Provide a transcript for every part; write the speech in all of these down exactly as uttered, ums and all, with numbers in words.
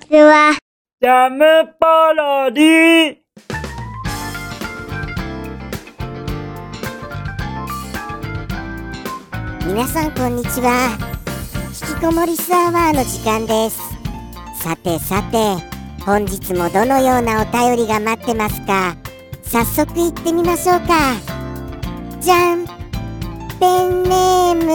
ちは。ジャムパロディ。皆さんこんにちは。引きこもりスアワーの時間です。さてさて、本日もどのようなお便りが待ってますか。早速行ってみましょうか。じゃん。ペンネーム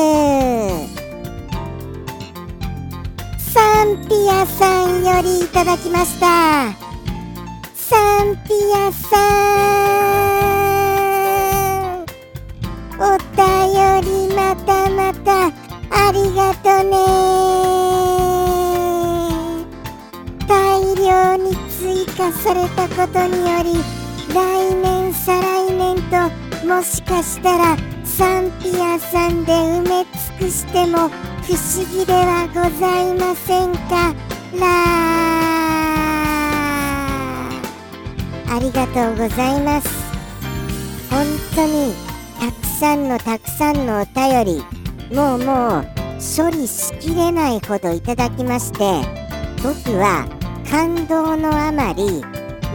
サンピアさんよりいただきました。サンピアさん、お便りまたまたありがとね。大量に追加されたことにより来年再来年ともしかしたらサンピアさんで埋め尽くしても不思議ではございませんから。ありがとうございます。本当にたくさんのたくさんのお便り、もうもう処理しきれないほどいただきまして、僕は感動のあまり、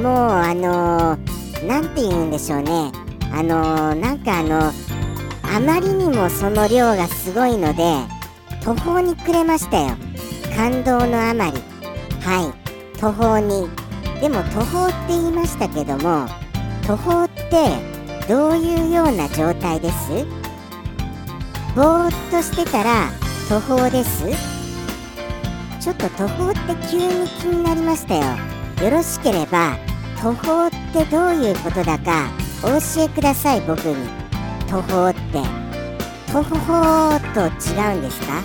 もうあのー、なんて言うんでしょうね。あのー、なんかあの、あまりにもその量がすごいので、途方に暮れましたよ。感動のあまり、はい、途方に。でも途方って言いましたけども、途方ってどういうような状態です？ぼーっとしてたら途方です？ちょっと途方って急に気になりましたよ。よろしければ途方ってどういうことだかお教えください。僕に途方ってほほほーと違うんですか？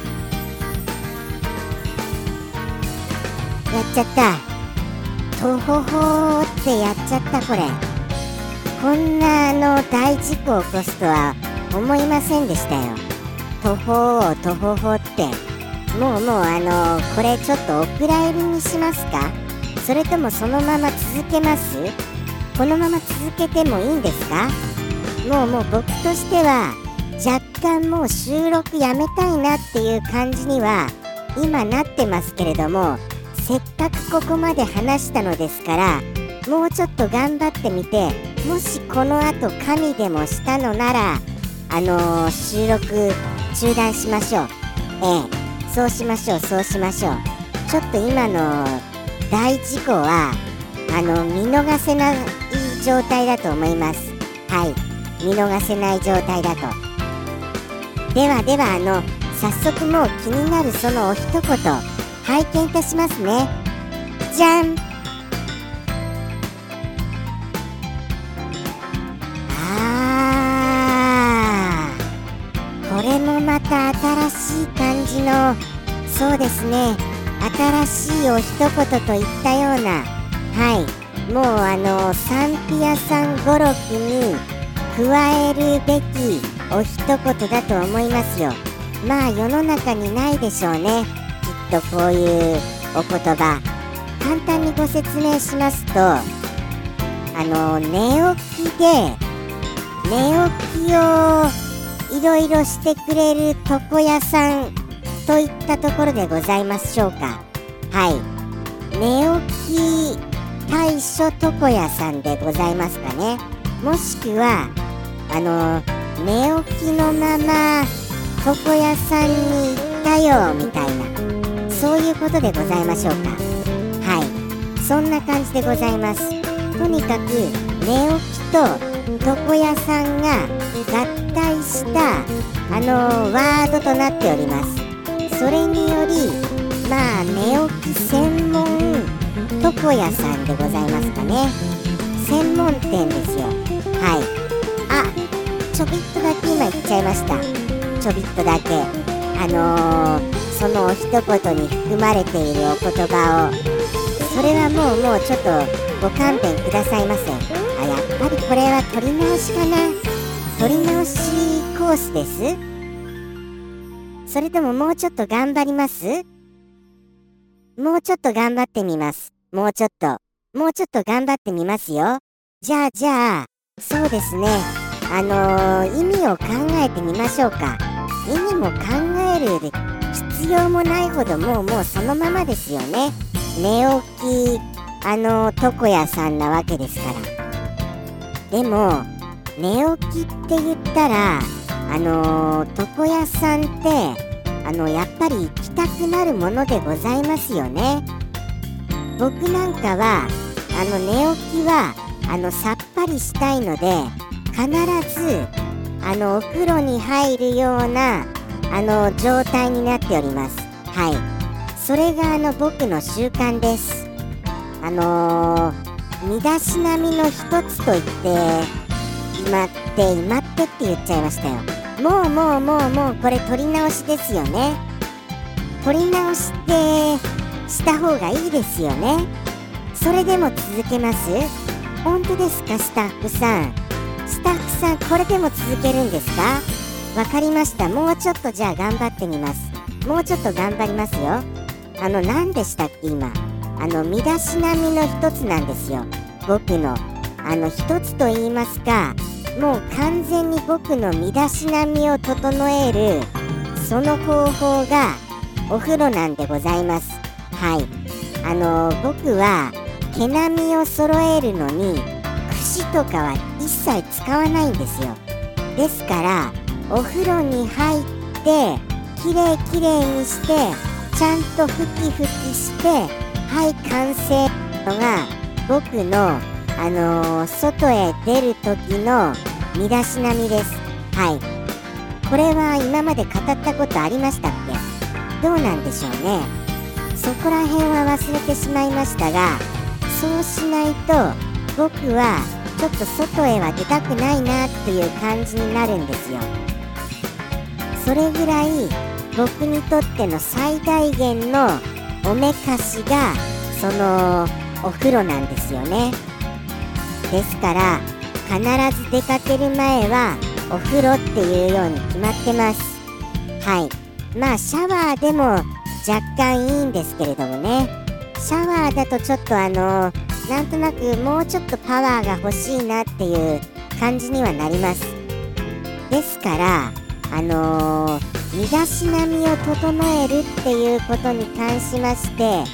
やっちゃった。とほほーってやっちゃったこれ。こんなあの大事故を起こすとは思いませんでしたよ。とほーとほほって。もうもうあのこれちょっとお蔵入りにしますか？それともそのまま続けます？このまま続けてもいいんですか？もうもう僕としては若干もう収録やめたいなっていう感じには今なってますけれども、せっかくここまで話したのですから、もうちょっと頑張ってみて、もしこのあと神でもしたのならあのー、収録中断しましょう。ええ、そうしましょうそうしましょう。ちょっと今の大事故はあの見逃せない状態だと思います。はい、見逃せない状態だと。ではではあの早速もう気になるそのお一言拝見いたしますね。じゃん。あー、これもまた新しい感じの、そうですね、新しいお一言といったような、はい、もうあのサンピアさん語録に加えるべきお一言だと思いますよ。まあ世の中にないでしょうね、きっとこういうお言葉。簡単にご説明しますと、あの寝起きで寝起きをいろいろしてくれる床屋さんといったところでございましょうか。はい、寝起き対処床屋さんでございますかね。もしくはあの寝起きのまま床屋さんに行ったよみたいな、そういうことでございましょうか。はい、そんな感じでございます。とにかく寝起きと床屋さんが合体したあのワードとなっております。それによりまあ寝起き専門床屋さんでございますかね。専門店ですよ。はい、ちょびっとだけ今言っちゃいました。ちょびっとだけあのー、そのお一言に含まれているお言葉を、それはもうもうちょっとご勘弁くださいませ。あ、やっぱりこれは取り直しかな。取り直しコースです？それとももうちょっと頑張ります？もうちょっと頑張ってみます。もうちょっともうちょっと頑張ってみますよ。じゃあじゃあそうですね、あのー、意味を考えてみましょうか。意味も考える必要もないほどもうもうそのままですよね。寝起きあの床屋さんなわけですから。でも寝起きって言ったらあの床屋さんってあのやっぱり行きたくなるものでございますよね。僕なんかはあの寝起きはあのさっぱりしたいので必ずあのお風呂に入るようなあの状態になっております。はい、それがあの僕の習慣です。あのー、身だしなみの一つと言って今って今ってって言っちゃいましたよ。もうもうもうもうこれ撮り直しですよね。撮り直しってした方がいいですよね。それでも続けます？本当ですかスタッフさん。スタッフさんこれでも続けるんですか？わかりました。もうちょっとじゃあ頑張ってみます。もうちょっと頑張りますよ。あの何でしたっけ今あの身だしなみの一つなんですよ。僕のあの一つと言いますかもう完全に僕の身だしなみを整えるその方法がお風呂なんでございます。はい、あのー、僕は毛並みを揃えるのに櫛とかは一切使わないんですよ。ですからお風呂に入ってきれいきれいにしてちゃんとふきふきしてはい完成のが僕のあのー、外へ出る時の身だしなみです。はい。これは今まで語ったことありましたっけ？どうなんでしょうね。そこら辺は忘れてしまいましたが、そうしないと僕はちょっと外へは出たくないなっていう感じになるんですよ。それぐらい僕にとっての最大限のおめかしがそのお風呂なんですよね。ですから必ず出かける前はお風呂っていうように決まってます。はい、まあシャワーでも若干いいんですけれどもね。シャワーだとちょっとあのなんとなくもうちょっとパワーが欲しいなっていう感じにはなります。ですからあのー、身だしなみを整えるっていうことに関しまして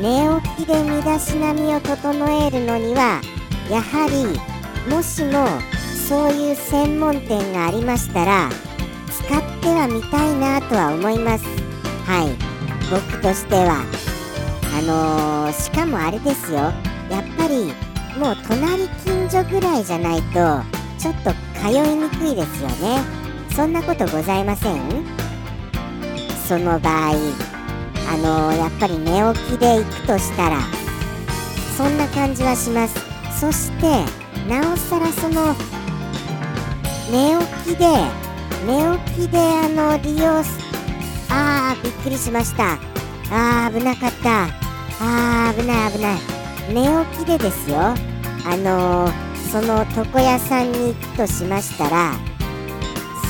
寝起きで身だしなみを整えるのにはやはりもしもそういう専門店がありましたら使ってはみたいなとは思います。はい、僕としてはあのー、しかもあれですよ、やっぱりもう隣近所ぐらいじゃないとちょっと通いにくいですよね。そんなことございません？その場合あのー、やっぱり寝起きで行くとしたらそんな感じはします。そしてなおさらその寝起きで寝起きであの利用すあーびっくりしました。あー危なかった。あー危ない危ない。寝起きでですよあのー、その床屋さんに行くとしましたら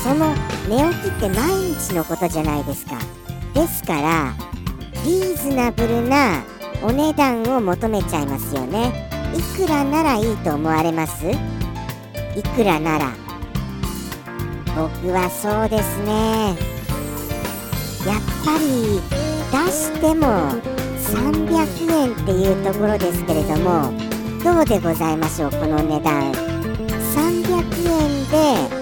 その寝起きって毎日のことじゃないですか。ですからリーズナブルなお値段を求めちゃいますよね。いくらならいいと思われます？いくらなら僕はそうですねやっぱり出してもさんびゃくえんっていうところですけれどもどうでございましょう。この値段さんびゃくえん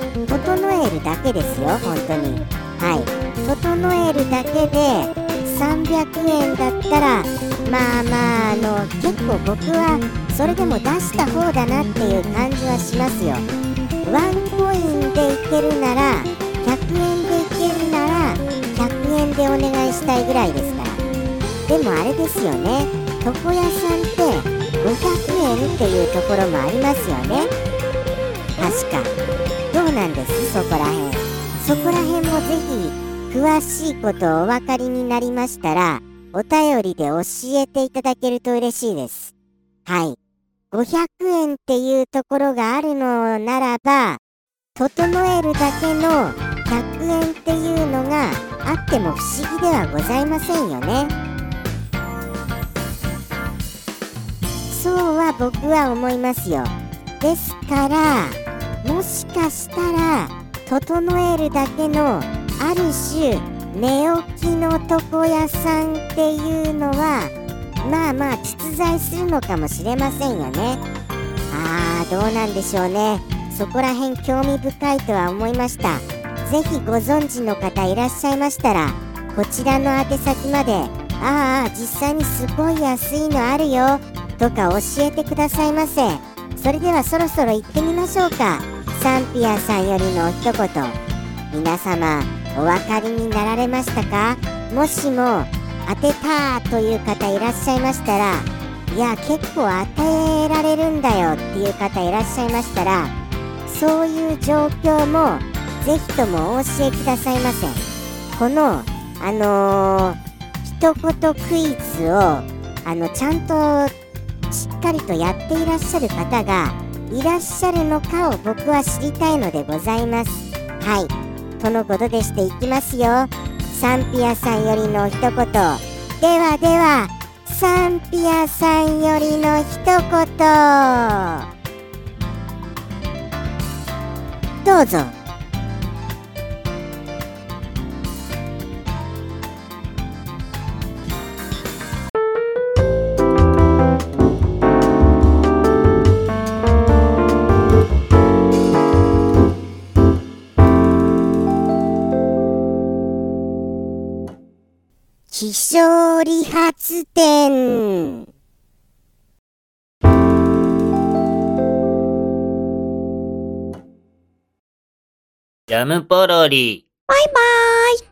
で整えるだけですよ本当に。はい、整えるだけでさんびゃくえんだったらまあまああの結構僕はそれでも出した方だなっていう感じはしますよ。ワンコインでいけるならひゃくえんでいけるならひゃくえんでお願いしたいぐらいですから。でもあれですよね、床屋さんってごひゃくえんっていうところもありますよね確か。どうなんです？そこらへんそこらへんもぜひ詳しいことをお分かりになりましたらお便りで教えていただけると嬉しいです。はい、ごひゃくえんっていうところがあるのならば整えるだけのひゃくえんっていうのがあっても不思議ではございませんよね。そうは僕は思いますよ。ですからもしかしたら整えるだけのある種寝起きの床屋さんっていうのはまあまあ実在するのかもしれませんよね。あー、どうなんでしょうね。そこら辺興味深いとは思いました。ぜひご存知の方いらっしゃいましたら、こちらの宛先まで、ああ実際にすごい安いのあるよとか教えてくださいませ。それではそろそろ行ってみましょうか。サンピアさんよりの一言、皆様お分かりになられましたか？もしも当てたという方いらっしゃいましたら、いや結構当てられるんだよっていう方いらっしゃいましたら、そういう状況もぜひともお教えくださいませ。このあのー、一言クイズをあのちゃんとしっかりとやっていらっしゃる方がいらっしゃるのかを僕は知りたいのでございます。はい、とのことでしていきますよ。サンピアさんよりの一言。ではでは、サンピアさんよりの一言。どうぞ。気象理髪店。ジャムポロリ。バイバイ。